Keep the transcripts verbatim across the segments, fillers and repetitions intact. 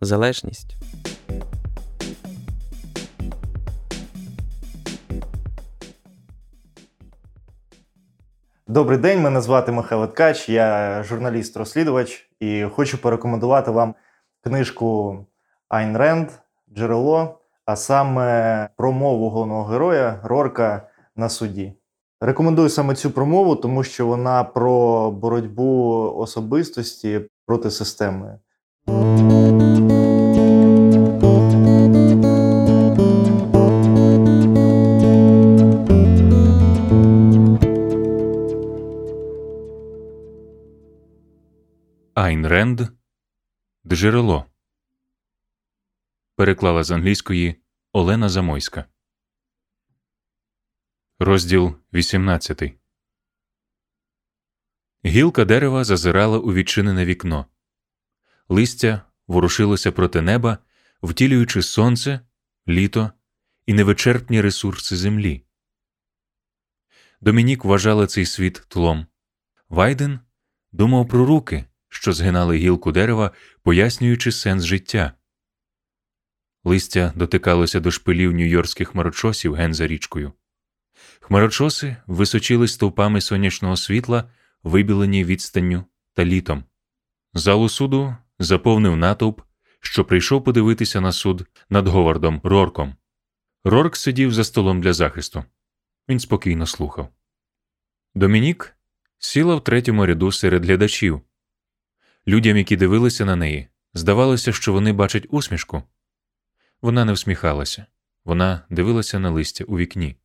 залежність. Добрий день, мене звати Михайло Ткач, я журналіст-розслідувач і хочу порекомендувати вам книжку Айн Ренд «Джерело», а саме промову головного героя Рорка на суді. Рекомендую саме цю промову, тому що вона про боротьбу особистості проти системи. Айн Ренд «Джерело». Переклала з англійської Олена Замойська. Розділ вісімнадцятий. Гілка дерева зазирала у відчинене вікно. Листя ворушилося проти неба, втілюючи сонце, літо і невичерпні ресурси землі. Домінік вважала цей світ тлом. Вайден думав про руки, що згинали гілку дерева, пояснюючи сенс життя. Листя дотикалося до шпилів нью-йоркських хмарочосів ген за річкою. Хмарочоси височили стовпами сонячного світла, вибілені відстанню та літом. Залу суду заповнив натовп, що прийшов подивитися на суд над Говардом Рорком. Рорк сидів за столом для захисту. Він спокійно слухав. Домінік сіла в третьому ряду серед глядачів. Людям, які дивилися на неї, здавалося, що вони бачать усмішку. Вона не всміхалася. Вона дивилася на листя у вікні.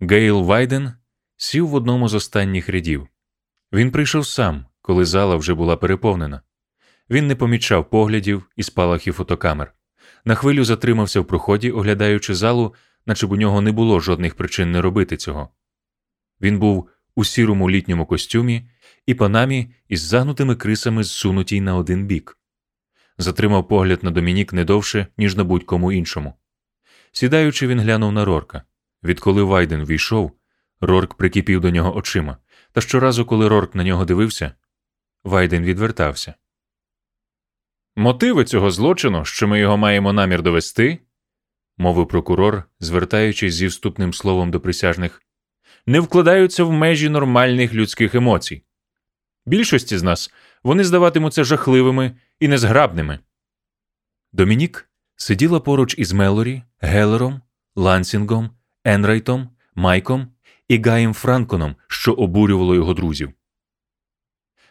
Гейл Вайден сів в одному з останніх рядів. Він прийшов сам, коли зала вже була переповнена. Він не помічав поглядів і спалахів фотокамер. На хвилю затримався в проході, оглядаючи залу, наче б у нього не було жодних причин не робити цього. Він був у сірому літньому костюмі і панамі із загнутими крисами, зсунутій на один бік. Затримав погляд на Домінік не довше, ніж на будь-кому іншому. Сідаючи, він глянув на Рорка. Відколи Вайден війшов, Рорк прикипів до нього очима, та щоразу, коли Рорк на нього дивився, Вайден відвертався. «Мотиви цього злочину, що ми його маємо намір довести», мовив прокурор, звертаючись зі вступним словом до присяжних, «не вкладаються в межі нормальних людських емоцій. Більшості з нас вони здаватимуться жахливими і незграбними». Домінік сиділа поруч із Мелорі, Гелером, Лансінгом, Енрайтом, Майком і Гаєм Франконом, що обурювало його друзів.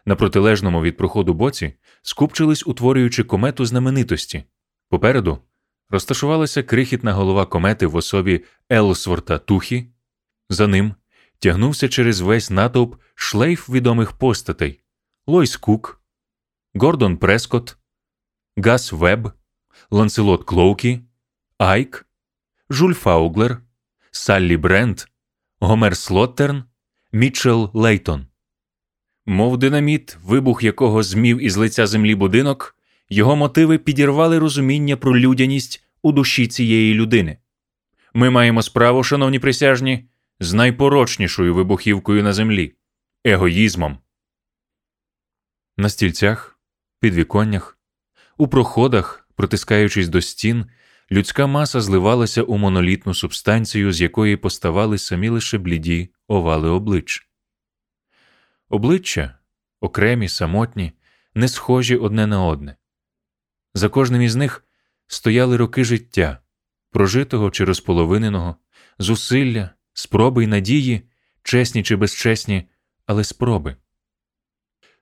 На протилежному від проходу боці скупчились, утворюючи комету знаменитості. Попереду розташувалася крихітна голова комети в особі Елсворта Тухі. За ним тягнувся через весь натовп шлейф відомих постатей: Лойс Кук, Гордон Прескот, Гас Веб, Ланселот Клоук, Айк, Жуль Фауглер, Саллі Брент, Гомер Слоттерн, Мічел Лейтон. Мов динаміт, вибух якого змів із лиця землі будинок, його мотиви підірвали розуміння про людяність у душі цієї людини. Ми маємо справу, шановні присяжні, з найпорочнішою вибухівкою на землі – егоїзмом. На стільцях, підвіконнях, у проходах, протискаючись до стін, людська маса зливалася у монолітну субстанцію, з якої поставали самі лише бліді овали облич. Обличчя, окремі, самотні, не схожі одне на одне. За кожним із них стояли роки життя, прожитого чи розполовиненого, зусилля, спроби й надії, чесні чи безчесні, але спроби.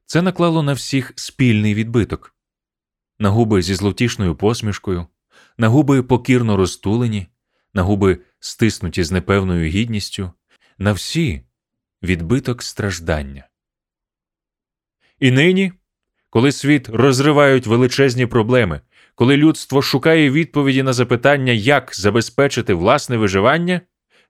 Це наклало на всіх спільний відбиток. На губи зі зловтішною посмішкою, на губи покірно розтулені, на губи стиснуті з непевною гідністю, на всі відбиток страждання. І нині, коли світ розривають величезні проблеми, коли людство шукає відповіді на запитання, як забезпечити власне виживання,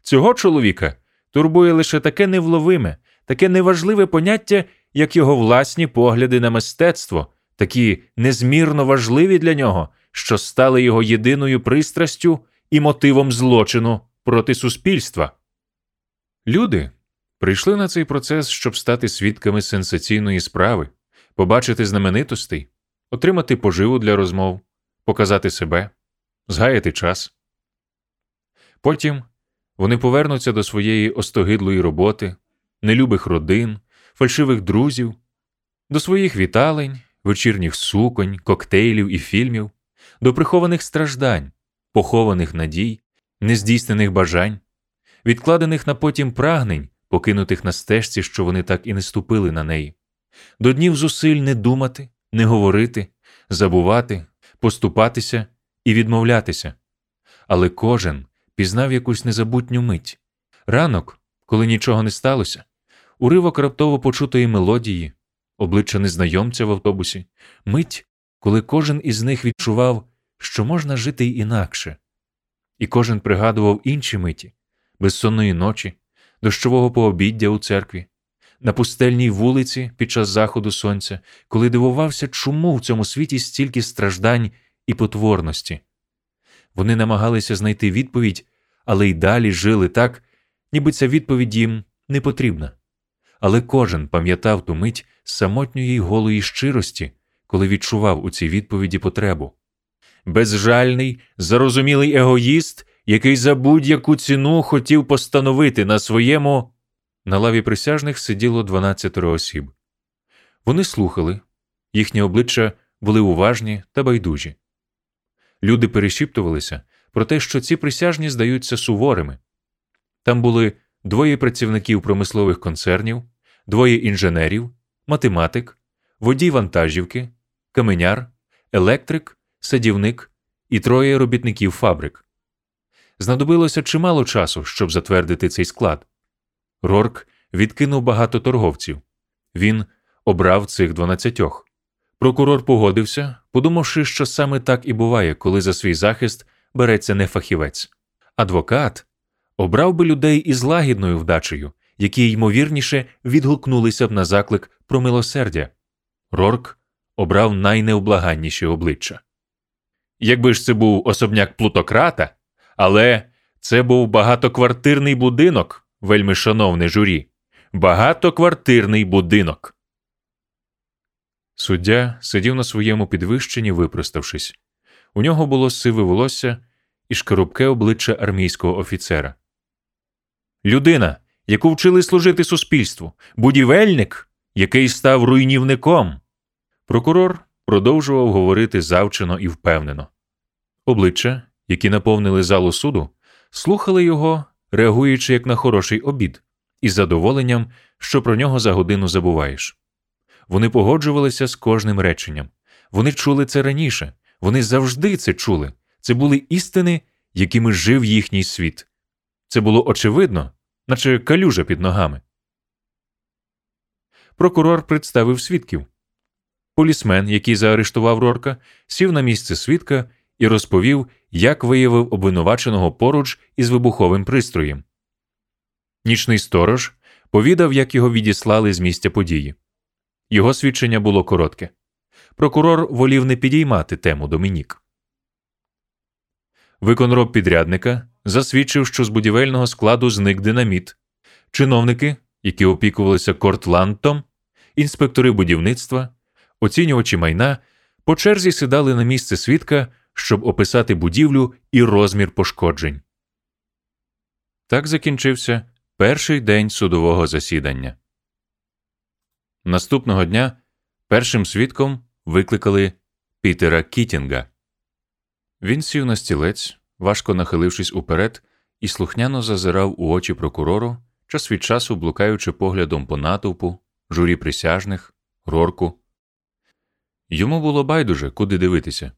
цього чоловіка турбує лише таке невловиме, таке неважливе поняття, як його власні погляди на мистецтво, такі незмірно важливі для нього, що стали його єдиною пристрастю і мотивом злочину проти суспільства. Люди прийшли на цей процес, щоб стати свідками сенсаційної справи, побачити знаменитостей, отримати поживу для розмов, показати себе, згаяти час. Потім вони повернуться до своєї остогидлої роботи, нелюбих родин, фальшивих друзів, до своїх віталень, вечірніх суконь, коктейлів і фільмів, до прихованих страждань, похованих надій, нездійснених бажань, відкладених на потім прагнень, покинутих на стежці, що вони так і не ступили на неї, до днів зусиль не думати, не говорити, забувати, поступатися і відмовлятися. Але кожен пізнав якусь незабутню мить. Ранок, коли нічого не сталося, уривок раптово почутої мелодії, обличчя незнайомця в автобусі, мить, коли кожен із них відчував, що можна жити інакше. І кожен пригадував інші миті, безсонної ночі, дощового пообіддя у церкві, на пустельній вулиці під час заходу сонця, коли дивувався, чому в цьому світі стільки страждань і потворності. Вони намагалися знайти відповідь, але й далі жили так, ніби ця відповідь їм не потрібна. Але кожен пам'ятав ту мить самотньої й голої щирості, коли відчував у цій відповіді потребу. Безжальний, зарозумілий егоїст, який за будь-яку ціну хотів постановити на своєму... На лаві присяжних сиділо дванадцятеро осіб. Вони слухали, їхні обличчя були уважні та байдужі. Люди перешіптувалися про те, що ці присяжні здаються суворими. Там були двоє працівників промислових концернів, двоє інженерів, математик, водій вантажівки, каменяр, електрик, садівник і троє робітників фабрик. Знадобилося чимало часу, щоб затвердити цей склад. Рорк відкинув багато торговців. Він обрав цих дванадцятьох. Прокурор погодився, подумавши, що саме так і буває, коли за свій захист береться не фахівець. Адвокат обрав би людей із лагідною вдачею, які, ймовірніше, відгукнулися б на заклик про милосердя. Рорк обрав найнеоблаганніші обличчя. Якби ж це був особняк плутократа, але це був багатоквартирний будинок, вельми шановне журі, багатоквартирний будинок. Суддя сидів на своєму підвищенні, випроставшись. У нього було сиве волосся і шкарубке обличчя армійського офіцера. Людина, яку вчили служити суспільству, будівельник, який став руйнівником. Прокурор продовжував говорити завчено і впевнено. Обличчя, які наповнили залу суду, слухали його, реагуючи як на хороший обід, із задоволенням, що про нього за годину забуваєш. Вони погоджувалися з кожним реченням. Вони чули це раніше. Вони завжди це чули. Це були істини, якими жив їхній світ. Це було очевидно, наче калюжа під ногами. Прокурор представив свідків. Полісмен, який заарештував Рорка, сів на місце свідка і розповів, як виявив обвинуваченого поруч із вибуховим пристроєм. Нічний сторож повідав, як його відіслали з місця події. Його свідчення було коротке. Прокурор волів не підіймати тему Домінік. Виконроб підрядника засвідчив, що з будівельного складу зник динаміт. Чиновники, які опікувалися Кортландом, інспектори будівництва, оцінювачі майна, по черзі сідали на місце свідка, щоб описати будівлю і розмір пошкоджень. Так закінчився перший день судового засідання. Наступного дня першим свідком викликали Пітера Кітінга. Він сів на стілець, важко нахилившись уперед, і слухняно зазирав у очі прокурору, час від часу блукаючи поглядом по натовпу, журі присяжних, Рорку. Йому було байдуже, куди дивитися.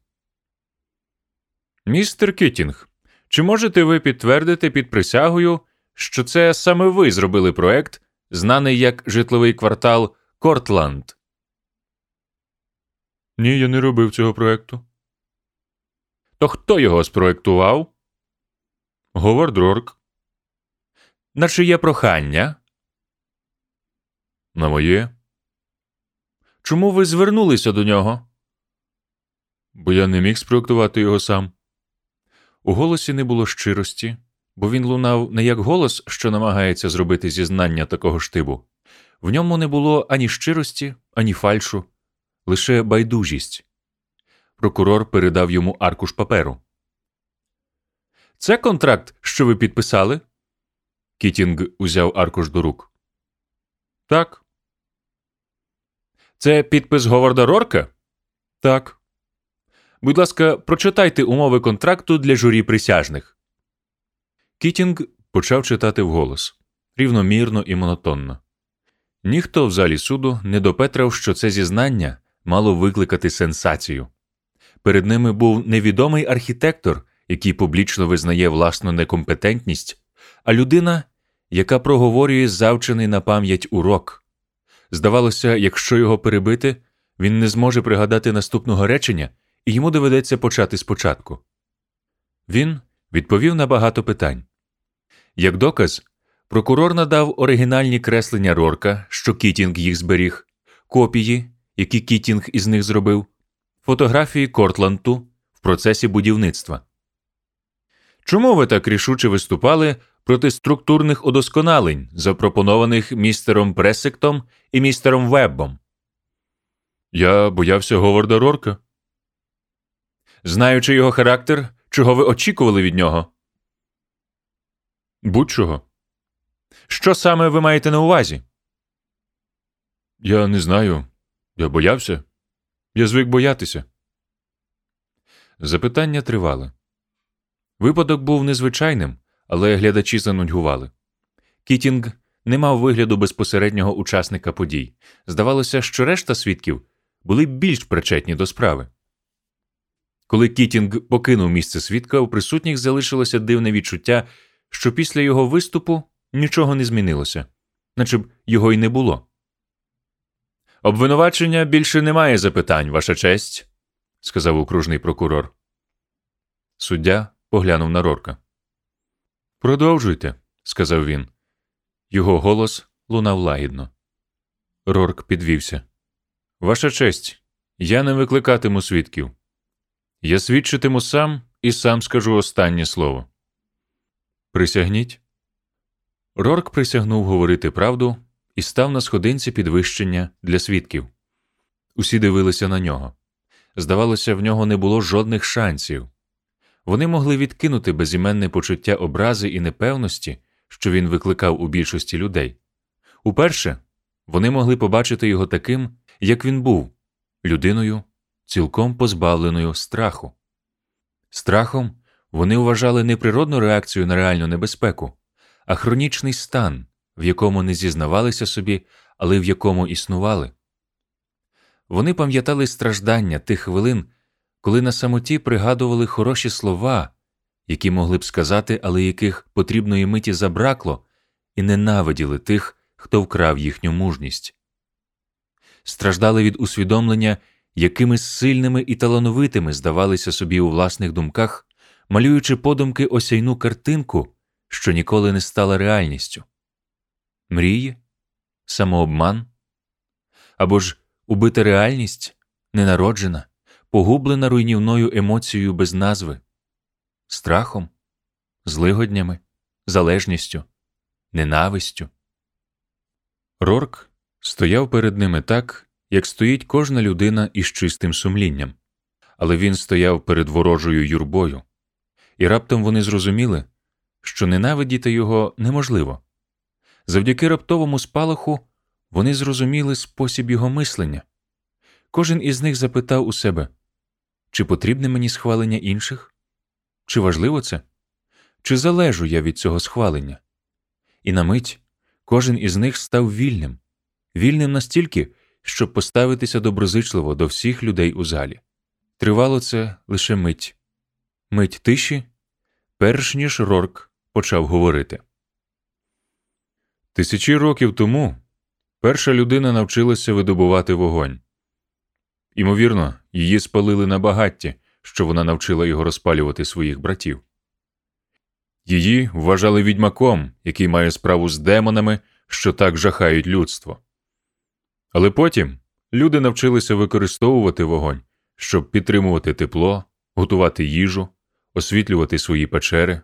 «Містер Кітінг, чи можете ви підтвердити під присягою, що це саме ви зробили проект, знаний як житловий квартал Кортланд?» «Ні, я не робив цього проекту». То хто його спроектував? Говард Рорк. На чиє прохання? На моє. Чому ви звернулися до нього? Бо я не міг спроектувати його сам. У голосі не було щирості, бо він лунав не як голос, що намагається зробити зізнання такого штибу. В ньому не було ані щирості, ані фальшу, лише байдужість. Прокурор передав йому аркуш паперу. «Це контракт, що ви підписали?» Кітінг узяв аркуш до рук. «Так». «Це підпис Говарда Рорка?» «Так». «Будь ласка, прочитайте умови контракту для журі присяжних». Кітінг почав читати вголос, рівномірно і монотонно. Ніхто в залі суду не допетрав, що це зізнання мало викликати сенсацію. Перед ними був невідомий архітектор, який публічно визнає власну некомпетентність, а людина, яка проговорює завчений на пам'ять урок. Здавалося, якщо його перебити, він не зможе пригадати наступного речення, і йому доведеться почати спочатку. Він відповів на багато питань. Як доказ, прокурор надав оригінальні креслення Рорка, що Кітінг їх зберіг, копії, які Кітінг із них зробив, фотографії Кортланту в процесі будівництва. Чому ви так рішуче виступали проти структурних удосконалень, запропонованих містером Пресектом і містером Веббом? Я боявся Говарда Рорка. Знаючи його характер, чого ви очікували від нього? Будь-чого. Що саме ви маєте на увазі? Я не знаю. Я боявся. Я звик боятися. Запитання тривали. Випадок був незвичайним, але глядачі занудьгували. Кітінг не мав вигляду безпосереднього учасника подій. Здавалося, що решта свідків були більш причетні до справи. Коли Кітінг покинув місце свідка, у присутніх залишилося дивне відчуття, що після його виступу нічого не змінилося, наче б його й не було. «Обвинувачення більше немає запитань, ваша честь», – сказав окружний прокурор. Суддя поглянув на Рорка. «Продовжуйте», – сказав він. Його голос лунав лагідно. Рорк підвівся. «Ваша честь, я не викликатиму свідків. Я свідчитиму сам і сам скажу останнє слово. Присягніть». Рорк присягнув говорити правду і став на сходинці підвищення для свідків. Усі дивилися на нього. Здавалося, в нього не було жодних шансів. Вони могли відкинути безіменне почуття образи і непевності, що він викликав у більшості людей. Уперше, вони могли побачити його таким, як він був, людиною, цілком позбавленою страху. Страхом вони вважали не природну реакцію на реальну небезпеку, а хронічний стан, в якому не зізнавалися собі, але в якому існували. Вони пам'ятали страждання тих хвилин, коли на самоті пригадували хороші слова, які могли б сказати, але яких потрібної миті забракло, і ненавиділи тих, хто вкрав їхню мужність. Страждали від усвідомлення, якими сильними і талановитими здавалися собі у власних думках, малюючи подумки осяйну картинку, що ніколи не стала реальністю. Мрії? Самообман? Або ж убита реальність, ненароджена, погублена руйнівною емоцією без назви, страхом, злигоднями, залежністю, ненавистю. Рорк стояв перед ними так, як стоїть кожна людина із чистим сумлінням. Але він стояв перед ворожою юрбою. І раптом вони зрозуміли, що ненавидіти його неможливо. Завдяки раптовому спалаху вони зрозуміли спосіб його мислення. Кожен із них запитав у себе, чи потрібне мені схвалення інших? Чи важливо це? Чи залежу я від цього схвалення? І на мить кожен із них став вільним. Вільним настільки, щоб поставитися доброзичливо до всіх людей у залі. Тривало це лише мить. Мить тиші, перш ніж Рорк почав говорити. Тисячі років тому перша людина навчилася видобувати вогонь. Імовірно, її спалили на багатті, що вона навчила його розпалювати своїх братів. Її вважали відьмаком, який має справу з демонами, що так жахають людство. Але потім люди навчилися використовувати вогонь, щоб підтримувати тепло, готувати їжу, освітлювати свої печери.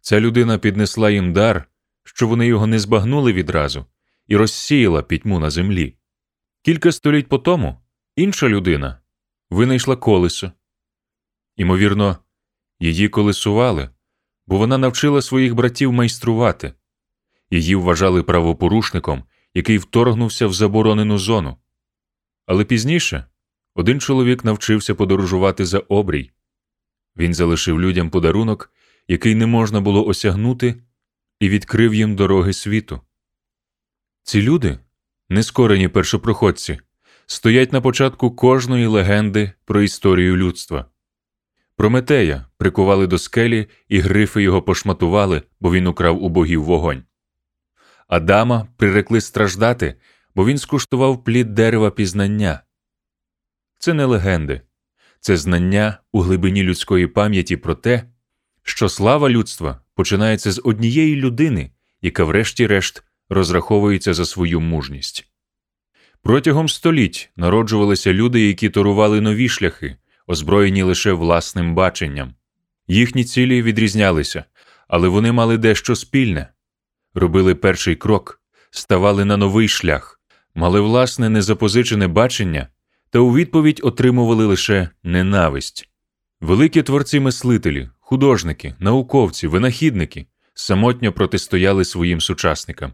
Ця людина піднесла їм дар, що вони його не збагнули відразу, і розсіяла пітьму на землі. Кілька століть по тому інша людина винайшла колесо. Імовірно, її колесували, бо вона навчила своїх братів майструвати. Її вважали правопорушником, який вторгнувся в заборонену зону. Але пізніше один чоловік навчився подорожувати за обрій. Він залишив людям подарунок, який не можна було осягнути, і відкрив їм дороги світу. Ці люди, нескорені першопроходці, стоять на початку кожної легенди про історію людства. Прометея прикували до скелі, і грифи його пошматували, бо він украв у богів вогонь. Адама прирекли страждати, бо він скуштував плід дерева пізнання. Це не легенди. Це знання у глибині людської пам'яті про те, що слава людства починається з однієї людини, яка врешті-решт розраховується за свою мужність. Протягом століть народжувалися люди, які торували нові шляхи, озброєні лише власним баченням. Їхні цілі відрізнялися, але вони мали дещо спільне. Робили перший крок, ставали на новий шлях, мали власне незапозичене бачення та у відповідь отримували лише ненависть. Великі творці-мислителі, художники, науковці, винахідники самотньо протистояли своїм сучасникам.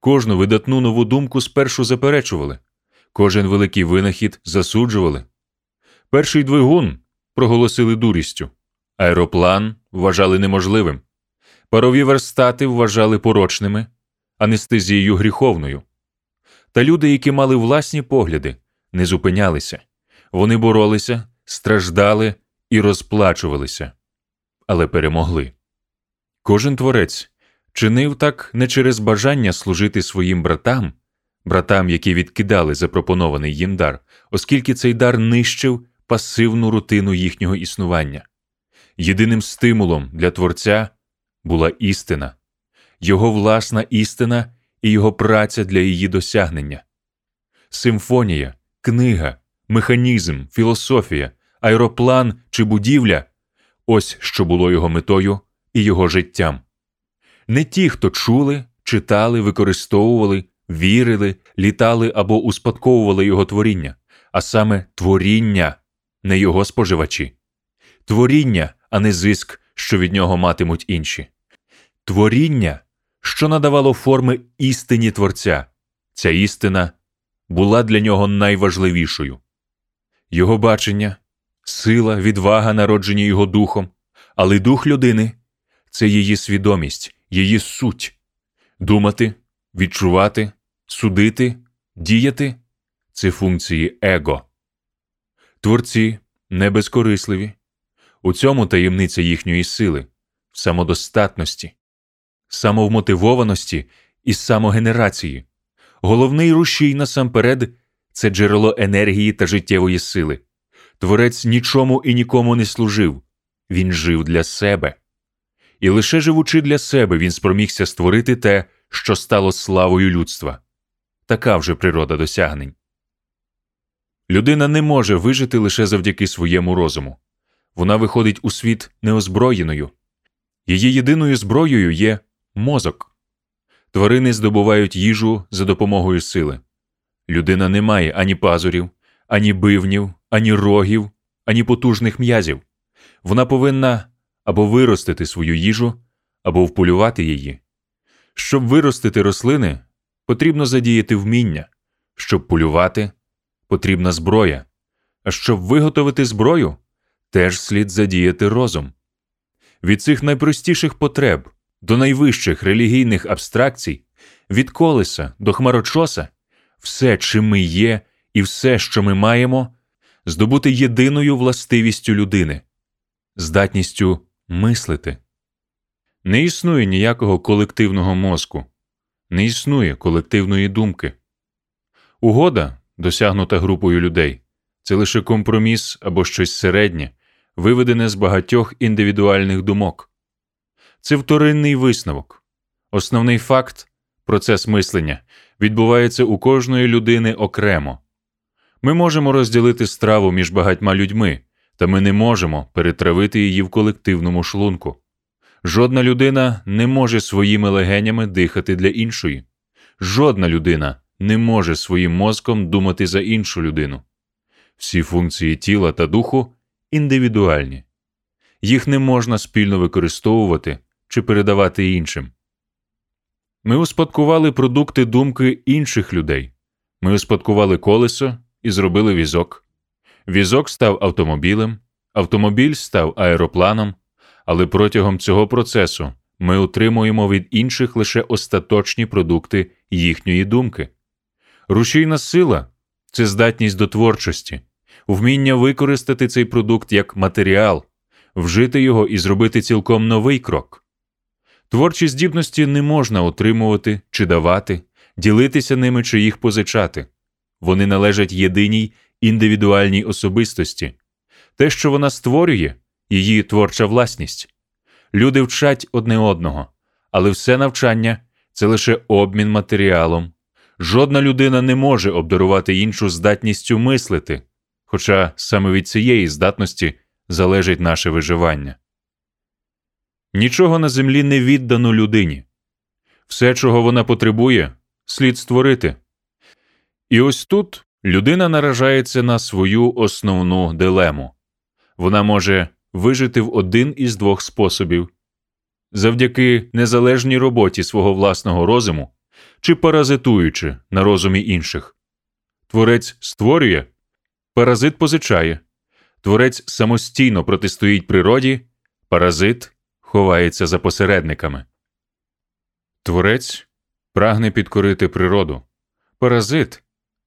Кожну видатну нову думку спершу заперечували, кожен великий винахід засуджували. Перший двигун проголосили дурістю, аероплан вважали неможливим, парові верстати вважали порочними, анестезією гріховною. Та люди, які мали власні погляди, не зупинялися. Вони боролися, страждали і розплачувалися. Але перемогли. Кожен творець чинив так не через бажання служити своїм братам, братам, які відкидали запропонований їм дар, оскільки цей дар нищив пасивну рутину їхнього існування. Єдиним стимулом для творця була істина, його власна істина і його праця для її досягнення. Симфонія, книга, механізм, філософія, аероплан чи будівля – ось що було його метою і його життям. Не ті, хто чули, читали, використовували, вірили, літали або успадковували його творіння, а саме творіння, не його споживачі. Творіння, а не зиск, що від нього матимуть інші. Творіння, що надавало форми істині творця. Ця істина була для нього найважливішою. Його бачення, сила, відвага, народжені його духом, але дух людини – це її свідомість, її суть. Думати, відчувати, судити, діяти – це функції его. Творці не безкорисливі. У цьому таємниця їхньої сили, самодостатності, самовмотивованості і самогенерації. Головний рушій насамперед – це джерело енергії та життєвої сили. Творець нічому і нікому не служив. Він жив для себе. І лише живучи для себе, він спромігся створити те, що стало славою людства. Така вже природа досягнень. Людина не може вижити лише завдяки своєму розуму. Вона виходить у світ неозброєною. Її єдиною зброєю є мозок. Тварини здобувають їжу за допомогою сили. Людина не має ані пазурів, ані бивнів, ані рогів, ані потужних м'язів. Вона повинна або виростити свою їжу, або вполювати її. Щоб виростити рослини, потрібно задіяти вміння. Щоб полювати, потрібна зброя. А щоб виготовити зброю, теж слід задіяти розум. Від цих найпростіших потреб до найвищих релігійних абстракцій, від колеса до хмарочоса, все, чим ми є і все, що ми маємо, здобути єдиною властивістю людини – здатністю мислити. Не існує ніякого колективного мозку, не існує колективної думки. Угода, досягнута групою людей, Це лише компроміс або щось середнє, виведене з багатьох індивідуальних думок. Це вторинний висновок. Основний факт – процес мислення – відбувається у кожної людини окремо. Ми можемо розділити страву між багатьма людьми, та ми не можемо перетравити її в колективному шлунку. Жодна людина не може своїми легенями дихати для іншої. Жодна людина не може своїм мозком думати за іншу людину. Всі функції тіла та духу індивідуальні. Їх не можна спільно використовувати чи передавати іншим. Ми успадкували продукти думки інших людей. Ми успадкували колесо і зробили візок. Візок став автомобілем, автомобіль став аеропланом, але протягом цього процесу ми отримуємо від інших лише остаточні продукти їхньої думки. Рушійна сила – це здатність до творчості, вміння використати цей продукт як матеріал, вжити його і зробити цілком новий крок. Творчі здібності не можна отримувати чи давати, ділитися ними чи їх позичати. Вони належать єдиній індивідуальній особистості. Те, що вона створює – її творча власність. Люди вчать одне одного, але все навчання – це лише обмін матеріалом. Жодна людина не може обдарувати іншу здатністю мислити, хоча саме від цієї здатності залежить наше виживання. Нічого на землі не віддано людині. Все, чого вона потребує, слід створити. І ось тут людина наражається на свою основну дилему. Вона може вижити в один із двох способів. Завдяки незалежній роботі свого власного розуму чи паразитуючи на розумі інших. Творець створює, паразит позичає. Творець самостійно протистоїть природі, паразит ховається за посередниками. Творець прагне підкорити природу. Паразит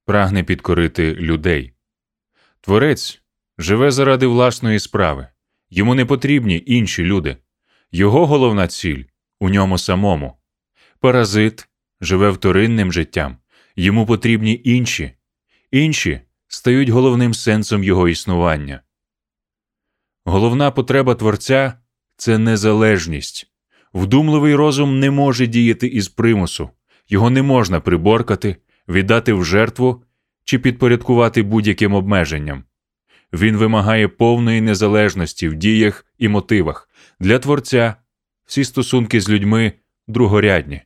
прагне підкорити людей. Творець живе заради власної справи. Йому не потрібні інші люди. Його головна ціль – у ньому самому. Паразит живе вторинним життям. Йому потрібні інші. Інші стають головним сенсом його існування. Головна потреба творця – це незалежність. Вдумливий розум не може діяти із примусу. Його не можна приборкати, віддати в жертву чи підпорядкувати будь-яким обмеженням. Він вимагає повної незалежності в діях і мотивах. Для творця всі стосунки з людьми другорядні.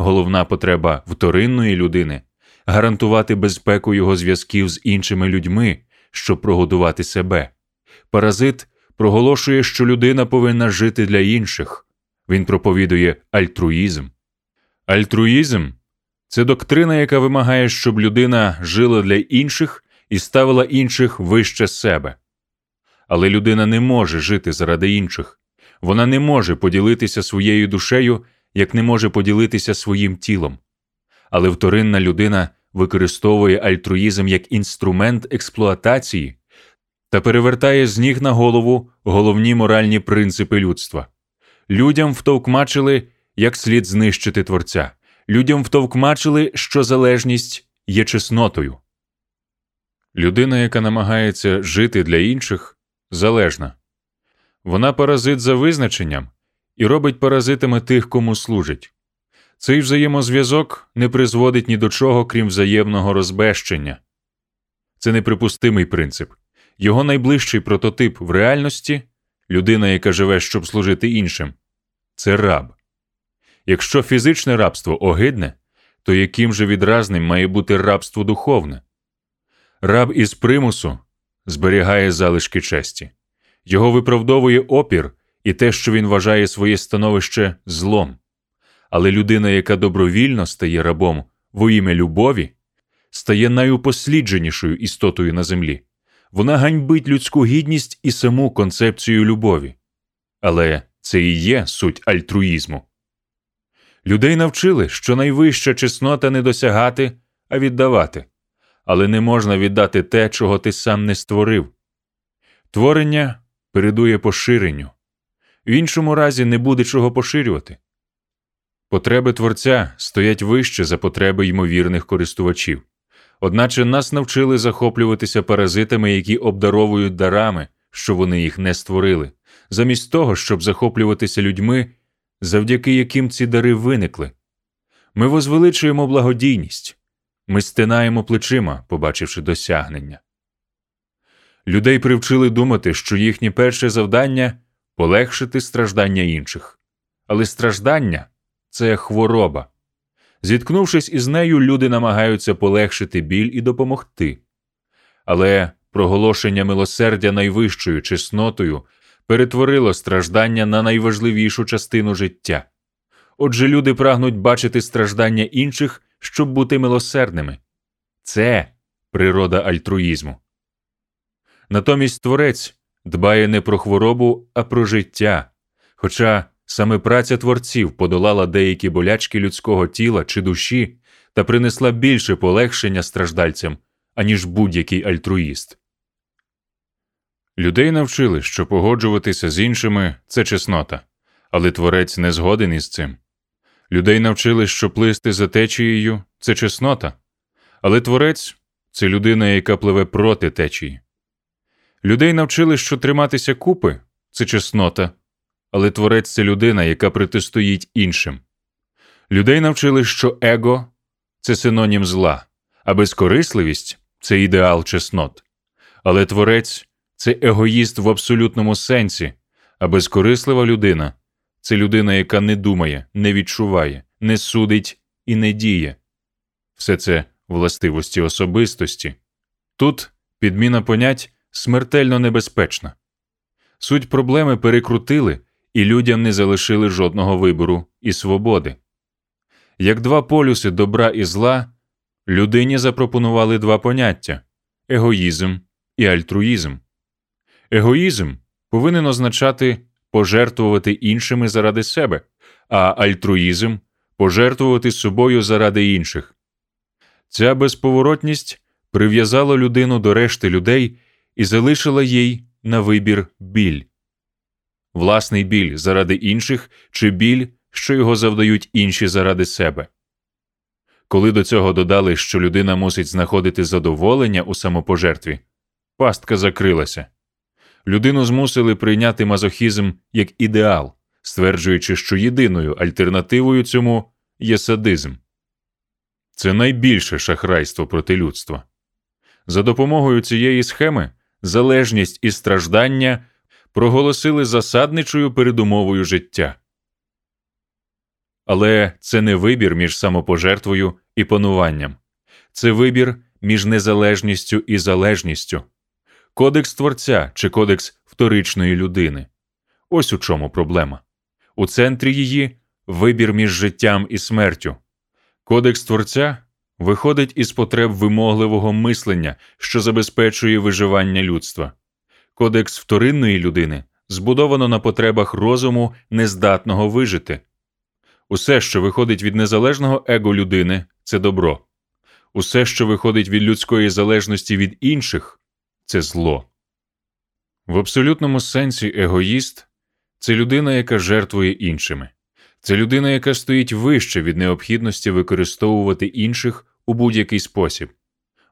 Головна потреба вторинної людини – гарантувати безпеку його зв'язків з іншими людьми, щоб прогодувати себе. Паразит проголошує, що людина повинна жити для інших. Він проповідує альтруїзм. Альтруїзм – це доктрина, яка вимагає, щоб людина жила для інших і ставила інших вище себе. Але людина не може жити заради інших. Вона не може поділитися своєю душею, як не може поділитися своїм тілом. Але вторинна людина використовує альтруїзм як інструмент експлуатації та перевертає з ніг на голову головні моральні принципи людства. Людям втовкмачили, як слід знищити творця. Людям втовкмачили, що залежність є чеснотою. Людина, яка намагається жити для інших, залежна. Вона паразит за визначенням і робить паразитами тих, кому служить. Цей взаємозв'язок не призводить ні до чого, крім взаємного розбещення. Це неприпустимий принцип. Його найближчий прототип в реальності – людина, яка живе, щоб служити іншим – це раб. Якщо фізичне рабство огидне, то яким же відразним має бути рабство духовне? Раб із примусу зберігає залишки честі. Його виправдовує опір і те, що він вважає своє становище злом. Але людина, яка добровільно стає рабом во ім'я любові, стає найупослідженішою істотою на землі. Вона ганьбить людську гідність і саму концепцію любові. Але це і є суть альтруїзму. Людей навчили, що найвища чеснота не досягати, а віддавати. Але не можна віддати те, чого ти сам не створив. Творення передує поширенню. В іншому разі не буде чого поширювати. Потреби творця стоять вище за потреби ймовірних користувачів. Одначе нас навчили захоплюватися паразитами, які обдаровують дарами, що вони їх не створили, замість того, щоб захоплюватися людьми, завдяки яким ці дари виникли. Ми возвеличуємо благодійність, ми стинаємо плечима, побачивши досягнення. Людей привчили думати, що їхнє перше завдання – полегшити страждання інших. Але страждання – це хвороба. Зіткнувшись із нею, люди намагаються полегшити біль і допомогти. Але проголошення милосердя найвищою чеснотою перетворило страждання на найважливішу частину життя. Отже, люди прагнуть бачити страждання інших, щоб бути милосердними. Це природа альтруїзму. Натомість Творець дбає не про хворобу, а про життя. Хоча саме праця творців подолала деякі болячки людського тіла чи душі та принесла більше полегшення страждальцям, аніж будь-який альтруїст. Людей навчили, що погоджуватися з іншими – це чеснота, але Творець не згоден із цим. Людей навчили, що плисти за течією – це чеснота, але Творець – це людина, яка пливе проти течії. Людей навчили, що триматися купи – це чеснота, але Творець – це людина, яка протистоїть іншим. Людей навчили, що его – це синонім зла, а безкорисливість – це ідеал чеснот. Але Творець – це егоїст в абсолютному сенсі, а безкорислива людина – це людина, яка не думає, не відчуває, не судить і не діє. Все це – властивості особистості. Тут підміна понять – смертельно небезпечна. Суть проблеми перекрутили, і людям не залишили жодного вибору і свободи. Як два полюси добра і зла, людині запропонували два поняття – егоїзм і альтруїзм. Егоїзм повинен означати пожертвувати іншими заради себе, а альтруїзм – пожертвувати собою заради інших. Ця безповоротність прив'язала людину до решти людей і залишила їй на вибір біль. Власний біль заради інших чи біль, що його завдають інші заради себе. Коли до цього додали, що людина мусить знаходити задоволення у самопожертві, пастка закрилася. Людину змусили прийняти мазохізм як ідеал, стверджуючи, що єдиною альтернативою цьому є садизм. Це найбільше шахрайство проти людства. За допомогою цієї схеми залежність і страждання проголосили засадничою передумовою життя. Але це не вибір між самопожертвою і пануванням. Це вибір між незалежністю і залежністю. Кодекс Творця чи кодекс вторичної людини. Ось у чому проблема. У центрі її – вибір між життям і смертю. Кодекс Творця виходить із потреб вимогливого мислення, що забезпечує виживання людства. Кодекс вторинної людини збудовано на потребах розуму, нездатного вижити. Усе, що виходить від незалежного его людини – це добро. Усе, що виходить від людської залежності від інших – це зло. В абсолютному сенсі егоїст – це людина, яка жертвує іншими. Це людина, яка стоїть вище від необхідності використовувати інших у будь-який спосіб.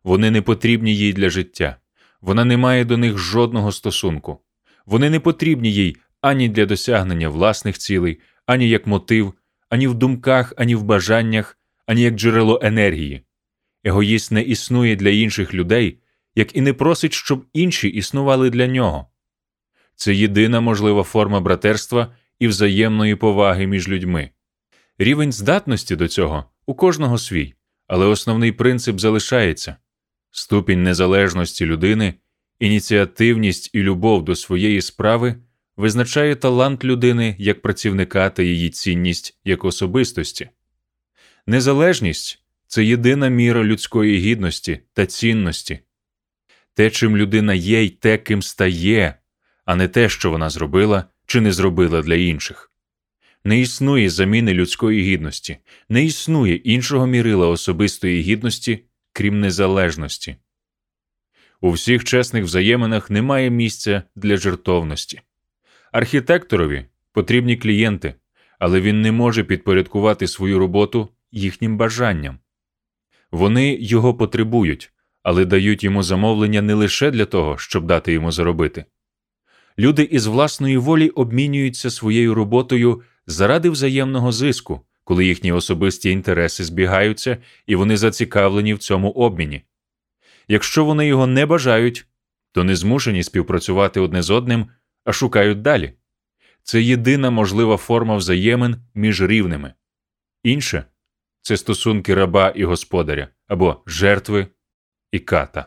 Вони не потрібні їй для життя. Вона не має до них жодного стосунку. Вони не потрібні їй ані для досягнення власних цілей, ані як мотив, ані в думках, ані в бажаннях, ані як джерело енергії. Егоїст не існує для інших людей, як і не просить, щоб інші існували для нього. Це єдина можлива форма братерства – і взаємної поваги між людьми. Рівень здатності до цього у кожного свій, але основний принцип залишається – ступінь незалежності людини, ініціативність і любов до своєї справи визначає талант людини як працівника та її цінність як особистості. Незалежність – це єдина міра людської гідності та цінності. Те, чим людина є й те, ким стає, а не те, що вона зробила – чи не зробила для інших. Не існує заміни людської гідності, не існує іншого мірила особистої гідності, крім незалежності. У всіх чесних взаєминах немає місця для жертовності. Архітекторові потрібні клієнти, але він не може підпорядкувати свою роботу їхнім бажанням. Вони його потребують, але дають йому замовлення не лише для того, щоб дати йому заробити. Люди із власної волі обмінюються своєю роботою заради взаємного зиску, коли їхні особисті інтереси збігаються і вони зацікавлені в цьому обміні. Якщо вони його не бажають, то не змушені співпрацювати одне з одним, а шукають далі. Це єдина можлива форма взаємин між рівними. Інше – це стосунки раба і господаря, або жертви і ката.